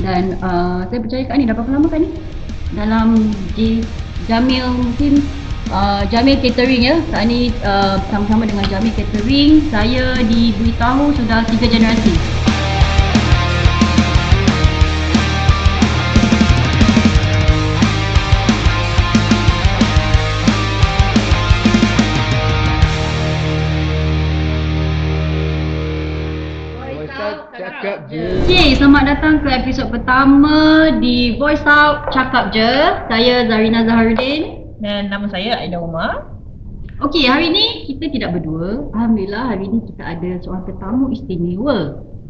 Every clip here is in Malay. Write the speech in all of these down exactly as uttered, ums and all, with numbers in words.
Dan uh, saya percaya Kak Ani, dah berapa lama Kak Ani dalam J, Jamil mungkin uh, Jamil Catering ya? Kak Ani uh, sama-sama dengan Jamil Catering, saya diberitahu sudah tiga generasi. Okay, selamat datang ke episod pertama di Voice Out Cakap Je. Saya Zarina Zaharuddin. Dan nama saya Aida Umar. Okay, hari ni kita tidak berdua. Alhamdulillah, hari ni kita ada seorang tetamu istimewa.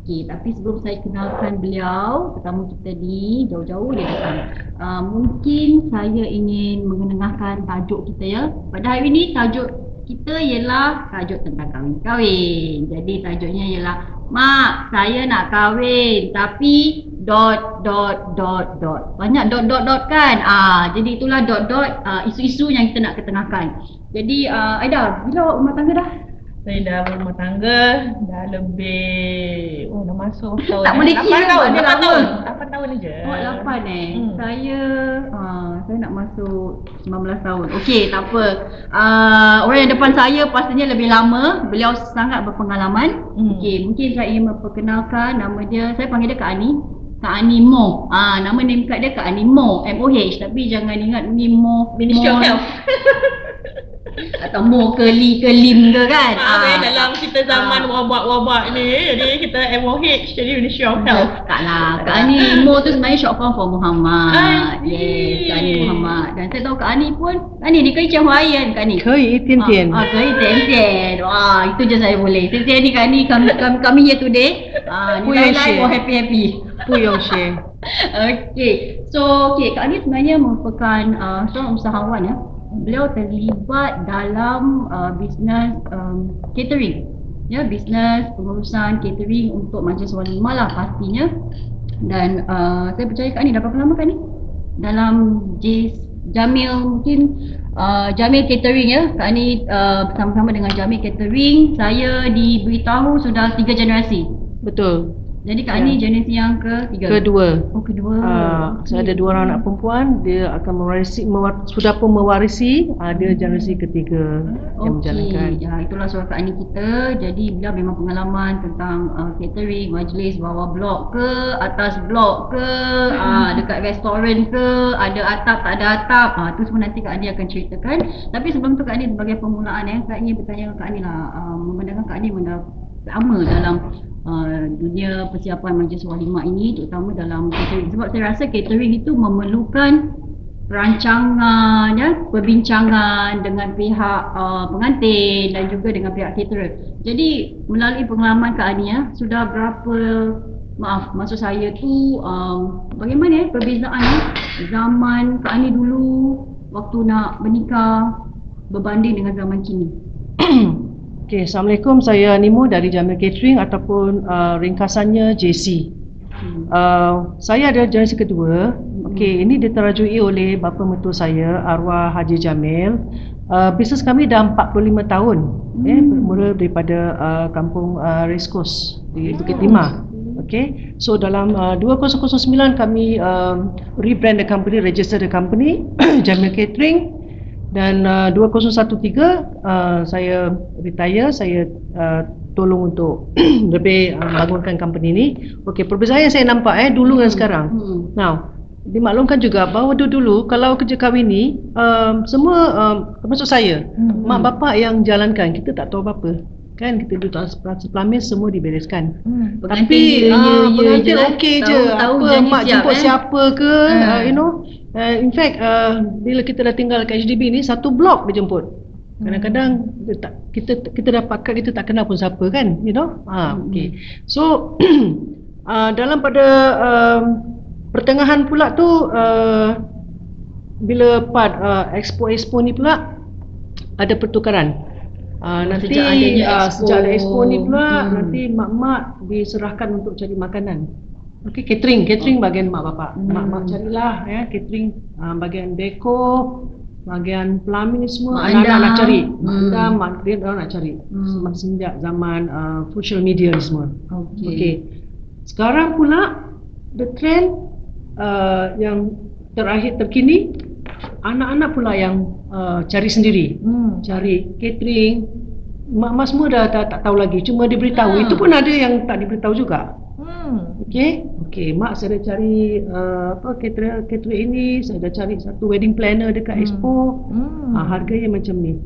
Okay, tapi sebelum saya kenalkan beliau, tetamu kita ni jauh-jauh dia datang. uh, Mungkin saya ingin mengenangkan tajuk kita ya. Pada hari ni tajuk kita ialah tajuk tentang kahwin-kahwin. Jadi tajuknya ialah Mak, saya nak kahwin tapi dot dot dot dot. Banyak dot dot dot kan? Ah, jadi itulah dot dot ah, isu-isu yang kita nak ketengahkan. Jadi ah, Aida, bila rumah tangga dah? Saya dah berumah tangga dah lebih oh dah masuk tahun. Tak boleh kira tahun, dah tahun. lapan tahun aje. Oh, lapan eh. Hmm. Saya ah, saya nak masuk sembilan belas tahun. Okey, tak apa. Uh, orang yang depan saya pastinya lebih lama. Beliau sangat berpengalaman. Hmm. Okey, mungkin saya ingin memperkenalkan nama dia. Saya panggil dia Kak Ani. Kak Ani Moh. Ah, nama name card dia Kak Ani Moh. M O H, tapi jangan ingat Nimo, Ministry of Health. Atau Moh ke Li ke Lim ke kan. Ah, ah. Dalam kita zaman ah. wabak-wabak ni, jadi kita M O H, jadi Ministry of Health. Taklah. Kak Ani Moh tu sebenarnya short form for Muhammad. Yes, Kak Ani Muhammad. Dan saya tahu Kak Ani pun, Kak Ani ni kecil Hawaii kan Kak Ani. Koi tian-tian. Ah, koi tian-tian. Wah, itu je saya boleh. Tian-tian ni Kak Ani kami kami here today. Ah, ni live for happy-happy. Puyong share. Okay, so okay, Kak Ani sebenarnya merupakan uh, seorang usahawan ya. Beliau terlibat dalam uh, bisnes um, catering, ya, bisnes pengurusan catering untuk majlis walimah lah pastinya. Dan uh, saya percaya Kak Ani dah berapa lama Kak Ani dalam J, Jamil mungkin uh, Jamil Catering ya. Kak Ani uh, bersama-sama dengan Jamil Catering, saya diberitahu sudah tiga generasi. Betul. Jadi Kak Ani ya, generasi yang ketiga? Kedua. Oh, kedua. Uh, okay. Saya ada dua orang anak perempuan, dia akan mewarisi, mewar, sudah pun mewarisi, uh, dia generasi ketiga okay. yang menjalankan. Ya, itulah suara Kak Ani kita. Jadi beliau memang pengalaman tentang uh, catering, majlis, bawah blok ke, atas blok ke, hmm. uh, dekat restoran ke, ada atap tak ada atap. Uh, itu semua nanti Kak Ani akan ceritakan. Tapi sebelum tu Kak Ani sebagai permulaan, eh, saya ingin bertanya Kak Ani lah, uh, memandangkan Kak Ani benda sama dalam Uh, dunia persiapan majlis walimah ini, terutama dalam catering, sebab saya rasa catering itu memerlukan perancangan ya, perbincangan dengan pihak uh, pengantin dan juga dengan pihak caterer. Jadi melalui pengalaman Kak Ani ya, sudah berapa, maaf maksud saya tu um, bagaimana eh, perbezaan eh, zaman Kak Ani dulu waktu nak bernikah berbanding dengan zaman kini? Okay, Assalamualaikum. Saya Nimo dari Jamil Catering ataupun uh, ringkasannya J C. Hmm. Uh, saya ada generasi kedua. Hmm. Okay, ini diterajui oleh bapa mertua saya, Arwah Haji Jamil. Uh, bisnes kami dah empat puluh lima tahun. Hmm. Eh, bermula daripada uh, kampung uh, Racecourse di Bukit Timah. Okay, so dalam uh, dua ribu sembilan kami uh, rebrand the company, register the company Jamil Catering. Dan uh, dua ribu tiga belas uh, saya retire, saya uh, tolong untuk lebih uh, bangunkan company ni. Okey, perbezaan yang saya nampak eh dulu dan hmm. sekarang. Hmm. Now, dimaklumkan juga bahawa dulu-dulu kalau kerja kahwin ni um, semua um, termasuk saya, hmm. mak bapak yang jalankan, kita tak tahu apa-apa. Kan kita duduk pelamin semua dibereskan. Hmm. Tapi ah, pengantin okey je. Apa mak jemput eh? siapa ke, hmm. uh, you know. Uh, in fact, uh, bila kita dah tinggal kat H D B ni, satu blok dia jemput. Kadang-kadang kita tak, kita kita dapatkan kita tak kenal pun siapa kan, you know. Ha, okey. So uh, dalam pada uh, pertengahan pula tu uh, bila part uh, expo-expo ni pula ada pertukaran. Uh, nanti sejak adanya uh, expo, sejak ada expo ni pula hmm. nanti mak-mak diserahkan untuk cari makanan. Okey, catering, catering bahagian mak bapak. Hmm. Mak-mak carilah ya, catering uh, bahagian deko, bahagian plumbing semua anak-anak nak cari. Anda hmm. mak dia nak cari. Hmm. Sejak zaman uh, social media ni semua. Okey. Okay. Sekarang pula the trend uh, yang terakhir terkini, anak-anak pula yang uh, cari sendiri, hmm. cari catering. Mak-mak semua dah tak, tak tahu lagi, cuma diberitahu. Hmm. Itu pun ada yang tak diberitahu juga. Hmm. Okey, okey, mak saya dah cari uh, apa catering, catering ini, saya dah cari satu wedding planner dekat hmm. expo. Hmm. Ha, harganya macam ni.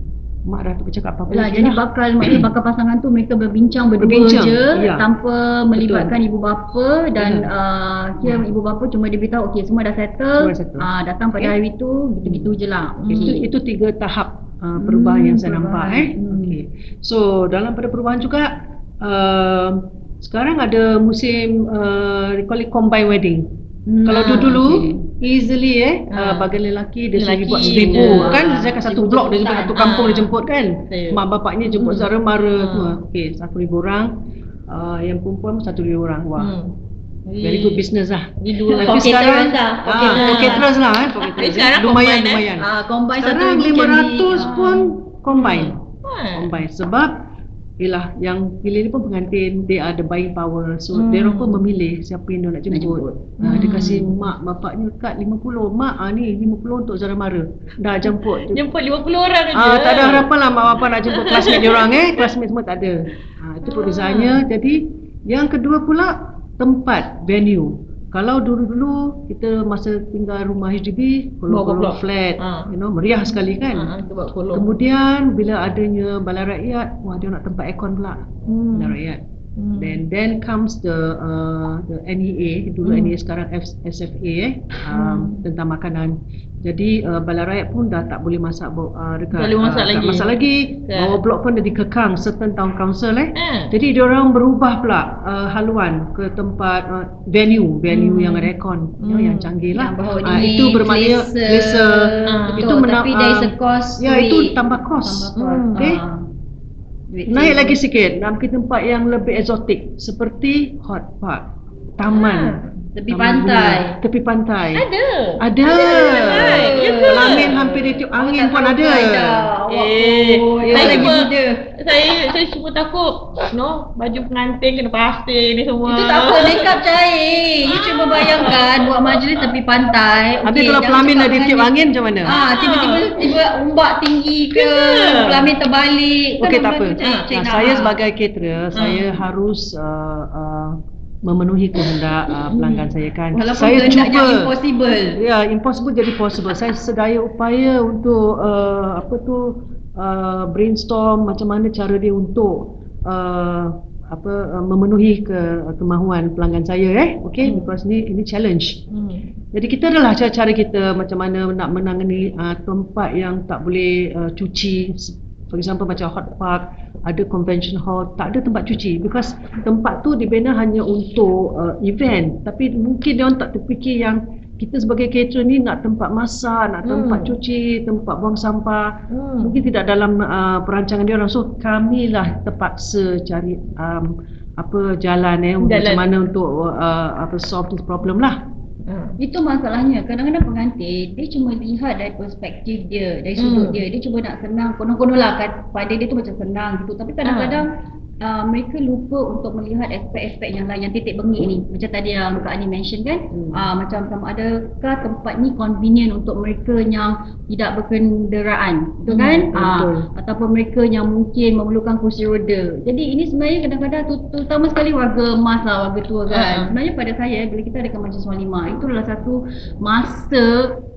Mak dah tak bercakap apa-apa lah. Jadi bakal bakal pasangan tu mereka berbincang berdua berbincang, je ya. Tanpa melibatkan betul. Ibu bapa dan uh, kira ya. Ibu bapa cuma diberitahu okey semua dah settle, semua settle. Uh, datang pada okay. hari tu gitu-gitu hmm. je lah. Okay. Itu, itu tiga tahap uh, perubahan hmm, yang saya perubahan. nampak eh. Hmm. Okey. So dalam pada perubahan juga uh, sekarang ada musim uh, they call it combine wedding. Hmm. Kalau dulu-dulu okay. easily eh ha. Bagi lelaki dia lelaki, sendiri buat seribu dia, kan dia kan satu blok dia jemput, satu kampung ha. Dia jemput kan Sayo. Mak bapaknya jemput hmm. saudara mara ha. Tu okey satu ribu orang uh, yang perempuan satu ribu orang wah hmm. very good business lah ni dua lelaki sekarang okey terus lah eh lumayan lumayan combine sekarang lima ratus pun combine combine sebab ialah yang pilih ni pun pengantin, they are the buying power. So, hmm. mereka pun memilih siapa yang dia nak jemput, nak jemput. Ha, hmm. Dia kasi mak bapaknya kat lima puluh. Mak ah, ni lima puluh untuk Zara Mara. Dah jemput jemput lima puluh orang ha, je. Tak ada harapan lah mak bapak nak jemput classmate dia orang eh. Classmate semua tak ada ha, itu perbezaannya. Jadi, yang kedua pula tempat, venue. Kalau dulu-dulu kita masa tinggal rumah H D B, kolong-kolong flat, ha. You know, meriah sekali kan. Ha, kita buat kolong. Kemudian bila adanya balai rakyat, wah dia nak tempat aircon pula. Hmm. Balai rakyat. Hmm. Then then comes the uh, the N E A, dulu hmm. N E A sekarang S F A eh, um, hmm. tentang makanan. Jadi uh, balai rakyat pun dah tak boleh masak uh, dekat tak boleh masak uh, lagi. Masak lagi. Bawah blok pun dah dikekang certain town council eh. Hmm. Jadi dia orang berubah pula uh, haluan ke tempat uh, venue, venue hmm. yang ada aircon, hmm. yang canggih lah. Ah, itu bermakna selesa. Uh, itu menambah uh, ya duit. Itu tambah kos. Hmm. Okey. Uh. Naik lagi sikit, nak pergi tempat yang lebih eksotik seperti Hot Park, taman, ha, tepi taman pantai. Bunga, tepi pantai. Ada. Ada. Lamin hampir tiup angin pun ada. ada. Eh, oh, ya. saya lagi muda. Saya saya cuma takut, no, baju pengantin kena plastik ni semua. Itu tak apa, makeup cair. You cuba bayangkan buat majlis tepi pantai. Habis okay, kalau pelamin ada tiup angin macam mana? Ah, tiba-tiba tiba ombak tinggi ke, kena. Pelamin terbalik. Okey tak apa. Cair, cair nah, saya sebagai caterer, hmm. saya harus uh, uh, memenuhi kehendak uh, pelanggan saya kan. Walaupun saya cuba impossible. Ya, impossible jadi possible. Saya sedaya upaya untuk uh, apa tu uh, brainstorm macam mana cara dia untuk uh, apa uh, memenuhi ke kemahuan pelanggan saya eh. Okey, hmm. because ni ini challenge. Hmm. Jadi kita adalah cara-cara kita macam mana nak menangani uh, tempat yang tak boleh uh, cuci. For example macam Hot Park, ada convention hall, tak ada tempat cuci because tempat tu dibina hanya untuk uh, event. Tapi mungkin dia orang tak terfikir yang kita sebagai caterer ni nak tempat masak, nak tempat hmm. cuci, tempat buang sampah. Hmm. Mungkin tidak dalam uh, perancangan dia orang. So kamilah terpaksa cari um, apa jalan eh jalan. Macam mana untuk uh, apa solve this problem lah. Hmm. Itu masalahnya, kadang-kadang pengantin dia cuma lihat dari perspektif dia, dari sudut hmm. dia, dia cuba nak senang, konon-konon lah kat, pada dia tu macam senang gitu. Tapi kadang-kadang hmm. uh, mereka lupa untuk melihat aspek-aspek yang lain, yang titik bengik ni. Macam tadi yang Kak Ani mention kan, hmm. uh, macam sama adakah tempat ni convenient untuk mereka yang tidak berkenderaan, betul kan? Hmm, betul. Uh, ataupun mereka yang mungkin memerlukan kursi roda. Jadi ini sebenarnya kadang-kadang terutama sekali warga emas lah, warga tua kan. Hmm. Sebenarnya pada saya, bila kita adakan majlis walimah, itu adalah satu masa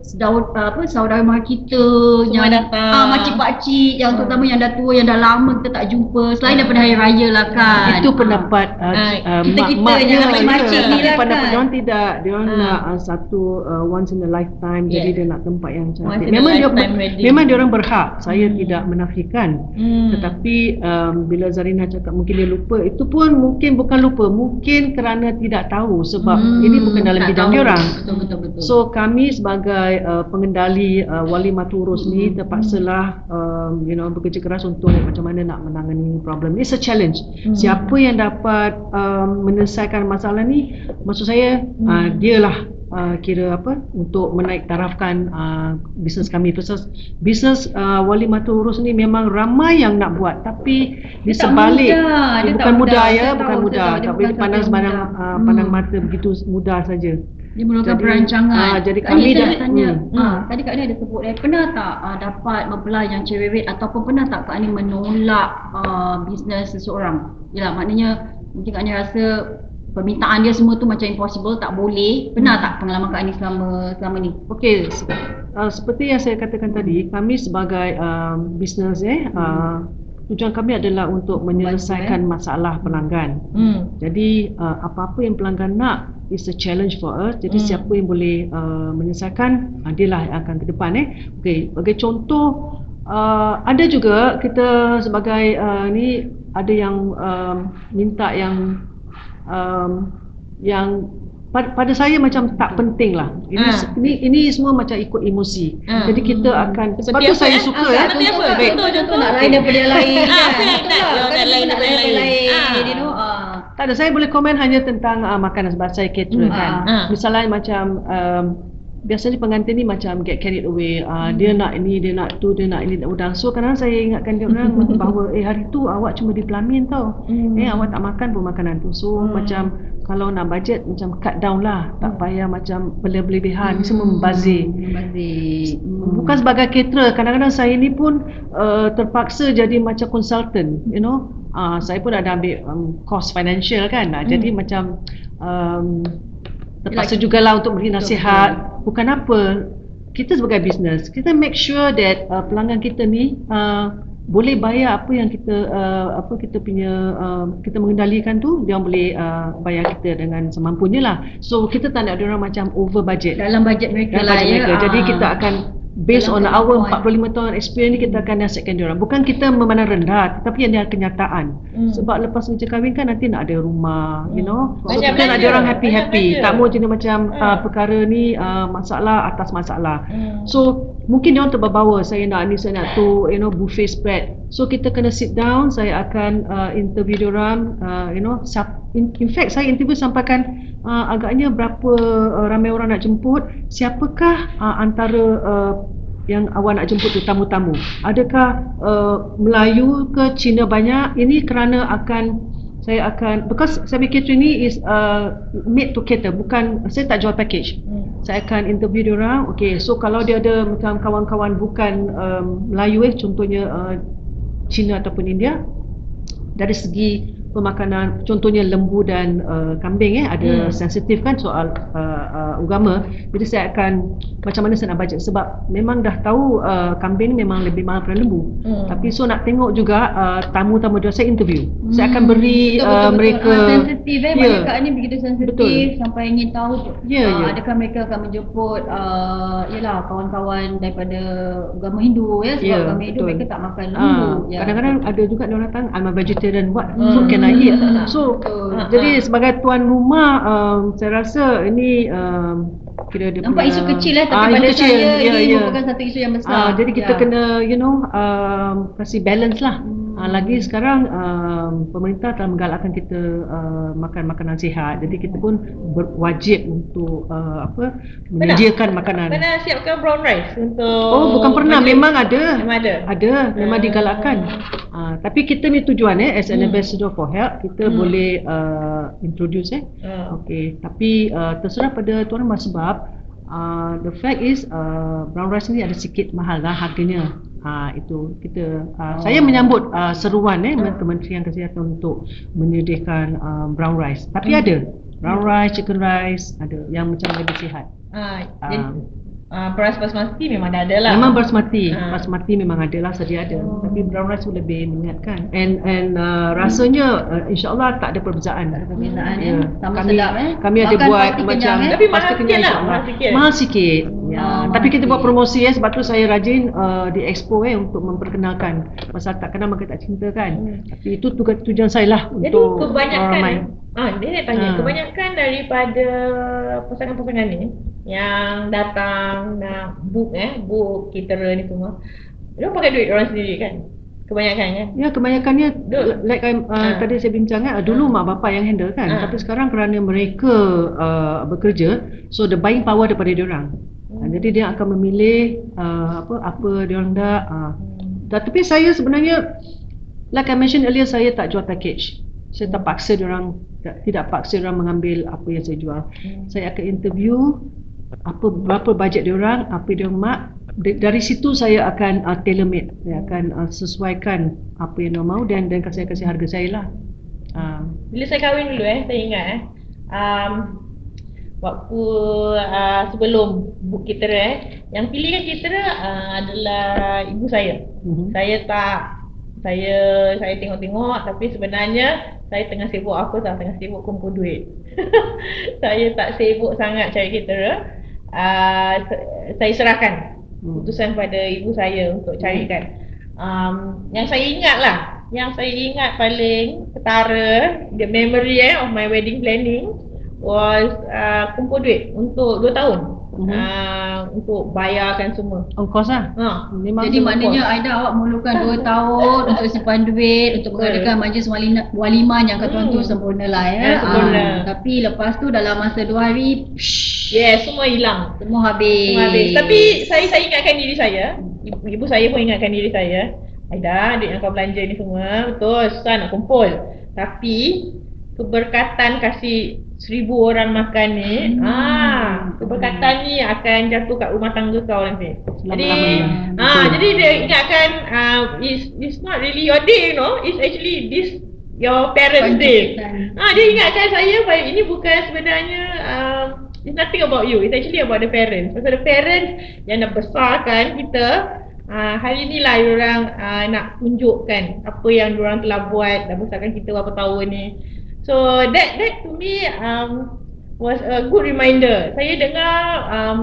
sedaud, apa, saudara mara kita semua yang datang ah, makcik-makcik yang terutama yang dah tua, yang dah lama kita tak jumpa selain daripada hari raya lah kan. Itu pendapat ah. uh, uh, kita-kita yang makcik-makcik ni lah kan. Dia orang tidak, dia orang ah. nak uh, satu uh, once in a lifetime yeah. jadi dia nak tempat yang cantik. Memang dia, memang dia orang berhak, saya hmm. tidak menafikan. Hmm. Tetapi um, bila Zarina cakap mungkin dia lupa, itu pun mungkin bukan lupa, mungkin kerana tidak tahu sebab hmm. ini bukan dalam tak bidang dia orang. Betul-betul. So kami sebagai Uh, pengendali uh, walimah turus mm-hmm. ni terpaksalah um, you know, bekerja keras untuk macam mana nak menangani problem ni. It's a challenge. Mm-hmm. Siapa yang dapat um, menyelesaikan masalah ni, maksud saya mm-hmm. uh, dialah Uh, kira apa untuk menaik tarafkan uh, bisnes kami. Pasal bisnes uh, wali matul urus ni memang ramai yang nak buat, tapi dia, dia sebalik mudah. Dia bukan mudah, mudah ya, bukan mudah. Tak boleh pandang pandang uh, pandang mata begitu mudah saja. Dia memerlukan perancangan. Uh, jadi kami dah tanya. Hmm. Uh, tadi Kak Ani ada sebut eh, pernah tak uh, dapat mempelai yang cerewet ataupun pernah tak Kak Ani menolak uh, bisnes seseorang? Yalah, maknanya mungkin Kak Ani rasa permintaan dia semua tu macam impossible, tak boleh. Benar tak pengalaman Kak Ani selama selama ni? Okey, uh, seperti yang saya katakan tadi, kami sebagai uh, business eh uh, tujuan kami adalah untuk menyelesaikan masalah pelanggan. Hmm. Jadi uh, apa-apa yang pelanggan nak is a challenge for us. Jadi hmm. siapa yang boleh uh, menyelesaikan, uh, dia lah yang akan ke depan eh. Okey, sebagai contoh uh, ada juga kita sebagai uh, ni ada yang uh, minta yang Um, yang pada, pada saya macam tak penting lah. Ini, ha. ini, ini semua macam ikut emosi. Ha. Jadi kita akan. Sebab tu saya suka ya. Contoh nak lain daripada lain. Tak ada, saya boleh komen hanya tentang uh, makanan sebab saya caterer kan. Ha. Ha. Misalnya macam um, biasanya pengantin ni macam get carried away. Uh, hmm. Dia nak ini, dia nak tu, dia nak ini, nak udang. So kadang-kadang saya ingatkan dia orang bahawa eh hari tu awak cuma di pelamin tau. Hmm. Eh awak tak makan pun makanan tu. So hmm. macam kalau nak budget macam cut down lah. Tak payah macam berlebihan. Hmm. Semua membazir. Membazir. Hmm. Bukan sebagai caterer. Kadang-kadang saya ni pun uh, terpaksa jadi macam consultant. You know. Uh, saya pun ada ambil um, cost financial kan. Hmm. Jadi macam um, terpaksa like, jugalah untuk beri nasihat. Bukan apa, kita sebagai bisnes, kita make sure that uh, pelanggan kita ni uh, boleh bayar apa yang kita uh, apa kita punya uh, kita mengendalikan tu, dia boleh uh, bayar kita dengan semampunya lah. So kita tak nak dia orang macam over budget. Dalam budget mereka dalam lah budget ya. Mereka. Jadi kita akan based on our empat puluh lima tahun experience ni, kita akan nasihatkan diorang. Bukan kita memandang rendah, tapi ada kenyataan. Hmm. Sebab lepas kerja kahwin kan nanti nak ada rumah, hmm. you know. So banyak kita belanja. Nak diorang happy-happy. Tak mau jadi macam hmm. uh, perkara ni uh, masalah atas masalah. Hmm. So mungkin diorang terbawa, saya nak ni, saya nak tu, you know, buffet spread. So kita kena sit down, saya akan uh, interview diorang, uh, you know. In, in fact, saya interview sampaikan Uh, agaknya berapa uh, ramai orang nak jemput, siapakah uh, antara uh, yang awak nak jemput tu tamu-tamu, adakah uh, Melayu ke Cina banyak. Ini kerana akan saya akan, because saya punya catering ni is uh, made to cater, bukan saya tak jual package. Hmm. Saya akan interview diorang, ok, so kalau dia ada macam kawan-kawan bukan um, Melayu eh, contohnya uh, Cina ataupun India, dari segi pemakanan contohnya lembu dan uh, kambing eh ada hmm. sensitif kan soal uh, uh, agama. Jadi saya akan macam mana saya nak budget, sebab memang dah tahu uh, kambing memang lebih mahal daripada lembu. Hmm. Tapi so nak tengok juga uh, tamu-tamu dia, saya interview. Hmm. Saya akan beri betul, uh, betul, mereka betul. sensitif eh yeah. Mereka ni begitu sensitif betul. Sampai ingin tahu yeah, uh, yeah. adakah mereka akan menjemput uh, yalah kawan-kawan daripada agama Hindu ya, sebab yeah, agama Hindu mereka tak makan lembu. Uh, ya. Kadang-kadang ada juga dia orang datang, I'm a vegetarian, what food hmm. can So, uh, jadi sebagai tuan rumah, um, saya rasa ini um, kira dia nampak punya, isu kecil lah, tapi uh, pada kecil, saya yeah, ini yeah. bukan satu isu yang besar. Uh, jadi kita yeah. kena, you know, um, kasih balance lah. Hmm. Uh, lagi sekarang um, pemerintah telah menggalakkan kita uh, makan makanan sihat. Jadi kita pun berwajib untuk uh, apa menyediakan makanan. Pernah siapkan brown rice untuk? Oh, bukan pernah. Memang ada. Memang ada. Ada. Memang hmm. digalakkan. Uh, tapi kita ni tujuan eh, as an hmm. ambassador for health, kita hmm. boleh uh, introduce eh. Hmm. Okay. Tapi uh, terserah pada tuan rumah sebab Uh, the fact is uh, brown rice ni ada sikit mahal lah harganya. Ha, itu kita uh, oh. saya menyambut uh, seruan eh hmm. Kementerian Kesihatan untuk menyediakan uh, brown rice. Tapi hmm. ada brown hmm. rice, chicken rice, ada yang macam lebih sihat. Ah, uh, uh, beras basmati memang dah ada lah. Memang basmati, uh. basmati memang ada lah, sedia ada. Oh. Tapi brown rice lebih mengingatkan. And and uh, rasanya uh, insya-Allah tak ada perbezaan. Tak ada perbezaan. Hmm. Yeah. Sama kami, sedap eh. Kami makan ada buat macam kenyang, eh? Tapi mahal sikit lah. Mahal sikit. Mahal sikit. Ya, oh, tapi kita buat promosi eh, sebab tu saya rajin uh, di expo eh untuk memperkenalkan. Pasal tak kenal maka tak cinta kan. Hmm. Tapi itu tugas tujuan saya lah untuk. Jadi kebanyakan uh, ah, dia nak tanya, ha. kebanyakan daripada pasangan-pasangan ni yang datang nak book eh, book caterer ni semua, mereka pakai duit orang sendiri kan? Kebanyakan kan? Ya, kebanyakannya like I, uh, ha. tadi saya bincang kan, dulu ha. mak bapak yang handle kan, ha. tapi sekarang kerana mereka uh, bekerja, so the buying power daripada diorang. Hmm. Jadi dia akan memilih uh, apa apa diorang dah. Uh. Hmm. Tapi saya sebenarnya, like I mentioned earlier, saya tak jual package. Saya tak paksa diorang, tak, tidak paksa diorang mengambil apa yang saya jual. Hmm. Saya akan interview apa berapa bajet diorang, apa diorang mak. Dari situ saya akan uh, tailor-made, saya akan uh, sesuaikan apa yang dia mahu dan dan saya kasih harga saya lah. Uh. Bila saya kahwin dulu eh, saya ingat eh, um, waktu uh, sebelum book caterer eh, yang pilihkan caterer uh, adalah ibu saya. Uh-huh. Saya tak, saya saya tengok-tengok tapi sebenarnya saya tengah sibuk apa tau, tengah sibuk kumpul duit. Saya tak sibuk sangat cari caterer, uh, saya serahkan keputusan pada ibu saya untuk carikan. Um, yang saya ingat lah, yang saya ingat paling ketara, the memory eh, of my wedding planning was uh, kumpul duit untuk dua tahun. Mm-hmm. uh, Untuk bayarkan semua. Oh, kos lah? Ha. Jadi maknanya course. Aida awak memerlukan dua tahun untuk simpan duit, untuk mengadakan majlis walimah yang kat tuan tu sempurna lah ya. Eh, sempurna. Uh, tapi lepas tu dalam masa dua hari, psh, yes, semua hilang, semua habis. Semua habis. Tapi saya saya ingatkan diri saya, ibu, ibu saya pun ingatkan diri saya, Aida, duit yang kau belanja ni semua betul susah nak kumpul. Tapi keberkatan kasih seribu orang makan ni, hmm. ah, keberkatan hmm. ni akan jatuh kat rumah tangga kau nanti. Jadi, Lama-lama. ah, betul. Jadi dia ingatkan, uh, it's it's not really your day, you know, it's actually this your parents' day. Ah, dia ingatkan saya, baik ini bukan sebenarnya. Um, It's nothing about you, it's actually about the parents. Pasal the parents yang dah besarkan kita, uh, hari ni lah diorang uh, nak tunjukkan apa yang diorang telah buat, dah besarkan kita berapa tahun ni. So that that to me um, was a good reminder. Saya dengar, um,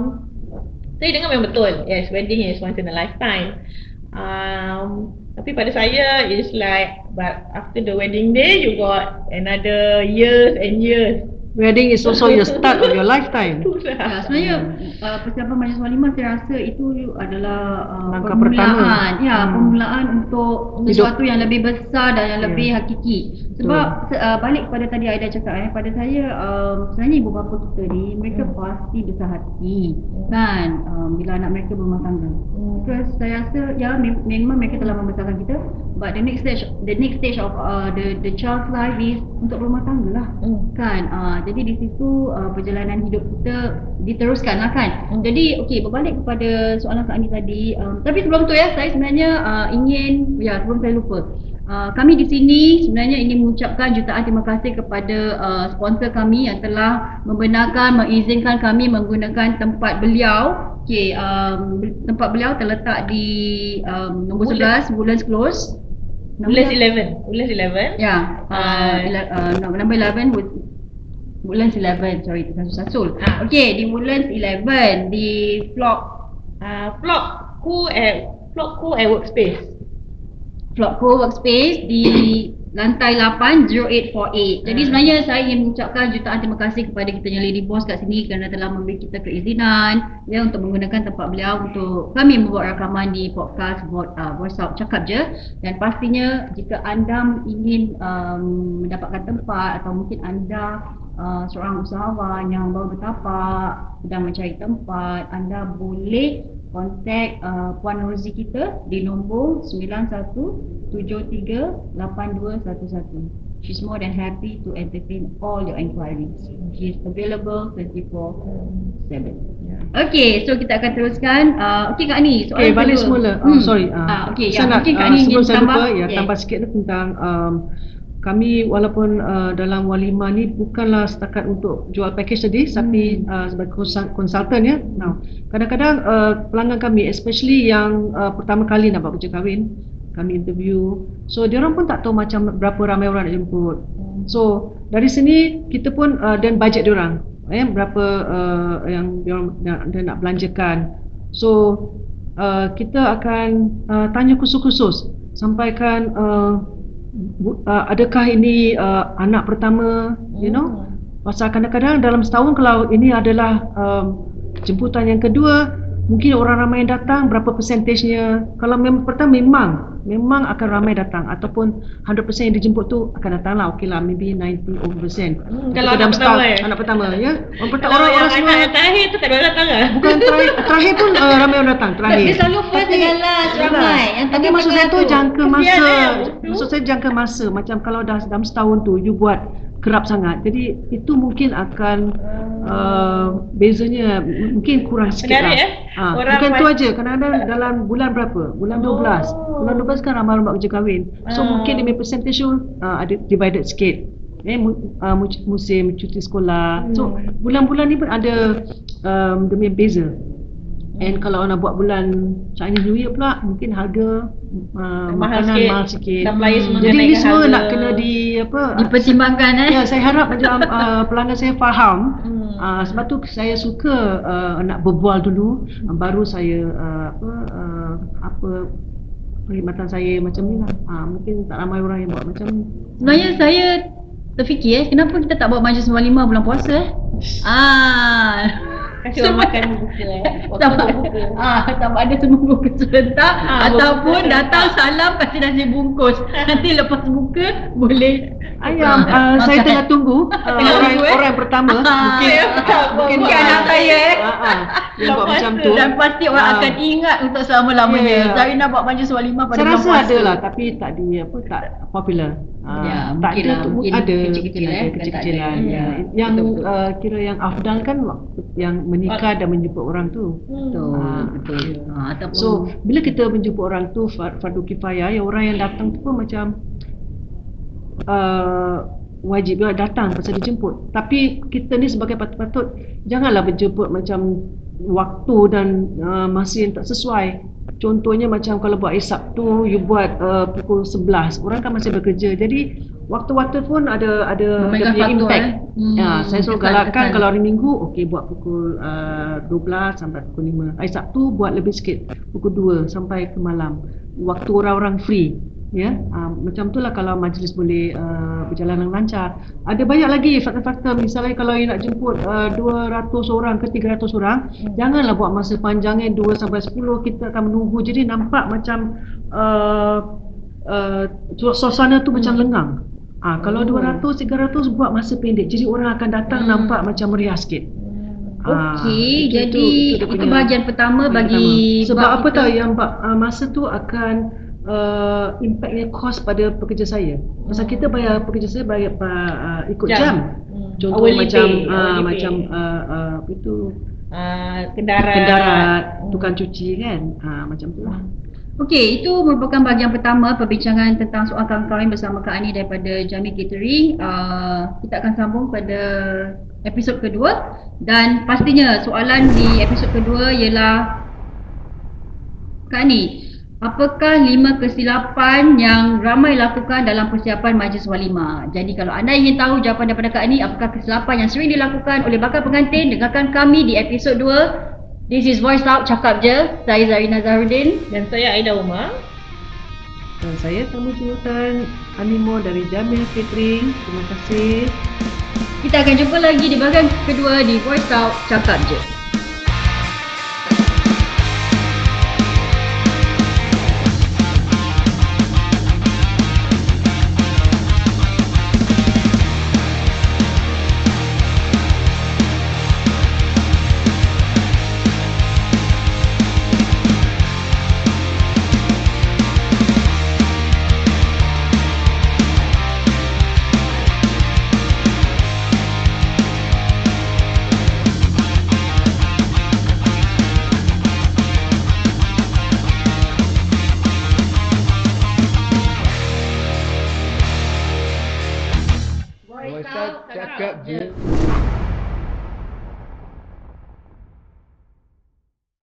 saya dengar memang betul, yes, wedding is once in a lifetime. Um, tapi pada saya, it's like, but after the wedding day, you got another years and years. Wedding is also your start of your lifetime. Ya, sebenarnya uh, persiapan majlis walimah saya rasa itu adalah uh, langkah permulaan. Pertama. Ya, hmm. permulaan untuk sesuatu hidup yang lebih besar dan yang yeah. lebih hakiki. Sebab uh, balik kepada tadi Aida cakap eh, pada saya um, sebenarnya ibu bapa kita ni mereka hmm. pasti besar hati kan um, bila anak mereka berumah tangga. Hmm. Terus saya rasa ya memang mereka telah membesarkan kita, but the next stage the next stage of uh, the the child's life is untuk berumah tangga lah. Hmm. Kan uh, jadi di situ uh, perjalanan hidup kita diteruskan lah kan. Hmm. Jadi okey, berbalik kepada soalan Kak Ani tadi, um, tapi sebelum tu ya saya sebenarnya uh, ingin ya sebelum saya lupa, uh, kami di sini sebenarnya ingin mengucapkan jutaan terima kasih kepada uh, sponsor kami yang telah membenarkan, mengizinkan kami menggunakan tempat beliau. Okey, um, tempat beliau terletak di um, nombor sebelas Woodlands Close, Woodlands eleven Woodlands eleven ya, uh, uh, nombor eleven with Woodlands eleven, sorry tersasul-sasul. Ha. Okey, di Woodlands eleven di Flop uh, Flop K U eh, Flop K U workspace. Flop K U workspace di lantai lapan kosong lapan empat lapan. Jadi hmm. sebenarnya saya ingin mengucapkan jutaan terima kasih kepada kita yang lady boss kat sini kerana telah memberi kita keizinan ya untuk menggunakan tempat beliau untuk kami membuat rakaman di podcast Voice Out Cakap Je. Dan pastinya jika anda ingin um, mendapatkan tempat atau mungkin anda Uh, seorang usahawan yang baru bertapak, sedang mencari tempat, anda boleh kontak uh, Puan Rozi kita di nombor sembilan satu tujuh tiga lapan dua satu satu. She's more than happy to entertain all your enquiries. She's available twenty-four seven. Okay, so kita akan teruskan. Uh, okay Kak Ani, soalan okay, balik dulu. semula, uh, hmm. sorry uh, uh, okay, ya, nak, mungkin Kak Ani uh, ingin saya tambah lupa, ya, okay. tambah sikit tentang um, kami walaupun uh, dalam walimah ni bukanlah setakat untuk jual package tadi, hmm. tapi uh, sebagai konsultan ya. Now, kadang-kadang uh, pelanggan kami, especially yang uh, pertama kali nak buat kerja kahwin, kami interview. So, diorang pun tak tahu macam berapa ramai orang nak jemput. Hmm. So, dari sini kita pun uh, dan bajet diorang, eh, berapa uh, yang diorang nak, dia nak belanjakan. So, uh, kita akan uh, tanya khusus-khusus, sampaikan uh, Uh, adakah ini uh, anak pertama, you know? Pasal kadang-kadang dalam setahun kalau ini adalah um, jemputan yang kedua, mungkin orang ramai yang datang, berapa persentasenya. Kalau memang pertama memang, memang akan ramai datang. Ataupun one hundred percent yang dijemput tu akan datang lah. Okey lah, maybe ninety over percent. Hmm, kalau anak pertama eh? Anak pertama, ya. Orang pertama, orang, orang semua. Anak terakhir tu tak ada datang lah. Bukan terakhir, terakhir pun uh, ramai orang datang, terakhir. Dia selalu first dengan last, ramai. Tapi maksud saya tu jangka masa. Maksud saya jangka masa. Macam kalau dah dalam setahun tu, you buat kerap sangat. Jadi itu mungkin akan uh, bezanya mungkin kurang sikit. Menarik, lah. Eh? Ha, bukan tu aja. Kadang-kadang dalam bulan berapa? Bulan oh. dua belas. Bulan dua belas kan ramai rumah kerja kahwin. So uh. mungkin dia punya percentage tu uh, ada divided sikit. Eh, uh, musim cuti sekolah. Hmm. So bulan-bulan ni pun ada um, dia punya beza. And kalau nak buat bulan Chinese New Year pula, mungkin harga uh, mahal makanan sikit, mahal sikit. Hmm. Jadi ni semua harga nak kena di apa? Dipertimbangkan eh. Ya, saya harap macam uh, pelanggan saya faham. Hmm. Uh, sebab tu saya suka uh, nak berbual dulu, uh, baru saya uh, apa uh, apa perkhidmatan saya macam ni lah. Uh, mungkin tak ramai orang yang buat macam ni. Sebenarnya saya terfikir eh, kenapa kita tak buat majlis sembilan puluh lima bulan puasa eh? Ah. Kasi orang makan buka eh. Tambah, buka. Ah, tambah ada semua buka serentak ah, ataupun buka datang salam kasi nasi bungkus. Nanti lepas buka boleh ayam. Ah, uh, saya tengah tunggu uh, orang, orang yang pertama. Ah, mungkin saya buka, uh, mungkin buka anak saya eh. Ah, ah, dia buat macam tu. Dan pasti orang ah. akan ingat untuk selama-lamanya. Yeah. Zarina buat majlis sembilan puluh lima pada bulan puasa. Saya rasa ada lah tapi tak di apa tak popular. Ah, ya, tak ada lah, mungkin ada kecil-kecilan eh, kecil-kecilan kan ya. Yang betul, uh, kira yang afdal kan yang menikah dan menjumpa orang tu. Betul, ah, betul. Ah, ataupun so bila kita menjumpa orang tu fardu kifayah, yang orang yang datang tu pun macam uh, wajib dia datang pasal dijemput. Tapi kita ni sebagai patut-patut janganlah menjemput macam waktu dan uh, masa yang tak sesuai. Contohnya macam kalau buat hari Sabtu, you buat uh, pukul sebelas, orang kan masih bekerja. Jadi waktu-waktu pun ada ada dia punya impact. Eh? Hmm. Ya, saya selalu galakkan kalau hari Minggu, okey buat pukul uh, dua belas sampai pukul lima. Hari Sabtu buat lebih sikit, pukul dua sampai ke malam. Waktu orang-orang free. Ya, uh, macam itulah kalau majlis boleh uh, berjalan dengan lancar. Ada banyak lagi faktor-faktor, misalnya kalau you nak jemput uh, dua ratus orang ke tiga ratus orang, hmm. janganlah buat masa panjangnya dua sampai sepuluh, kita akan menunggu. Jadi nampak macam uh, uh, suasana tu hmm. macam lengang. Ah, kalau hmm. dua ratus tiga ratus buat masa pendek. Jadi orang akan datang hmm. nampak macam meriah sikit. Okey, ah, jadi itu, itu, itu bahagian pertama bagi pertama. Sebab apa tahu yang uh, masa tu akan Uh, impactnya kos pada pekerja saya. Pasal kita bayar pekerja saya bayar uh, ikut jam. jam. Hmm. Contoh awal macam uh, macam uh, uh, itu uh, kendarat, kendarat hmm. tukang cuci kan, uh, macam tu lah. Okey, itu merupakan bahagian pertama perbincangan tentang soal kahwin bersama Kak Ani daripada Jamil Catering. Uh, kita akan sambung pada episod kedua dan pastinya soalan di episod kedua ialah Kak Ani, apakah lima kesilapan yang ramai lakukan dalam persiapan majlis walimah? Jadi kalau anda ingin tahu jawapan daripada Kak Ani, apakah kesilapan yang sering dilakukan oleh bakal pengantin, dengarkan kami di episod dua. This is Voice Out Cakap Je. Saya Zarina Zaharuddin. Dan saya Aida Umar. Dan saya tamu jemputan Animo dari Jamil Catering. Terima kasih. Kita akan jumpa lagi di bahagian kedua di Voice Out Cakap Je. Cakap Je.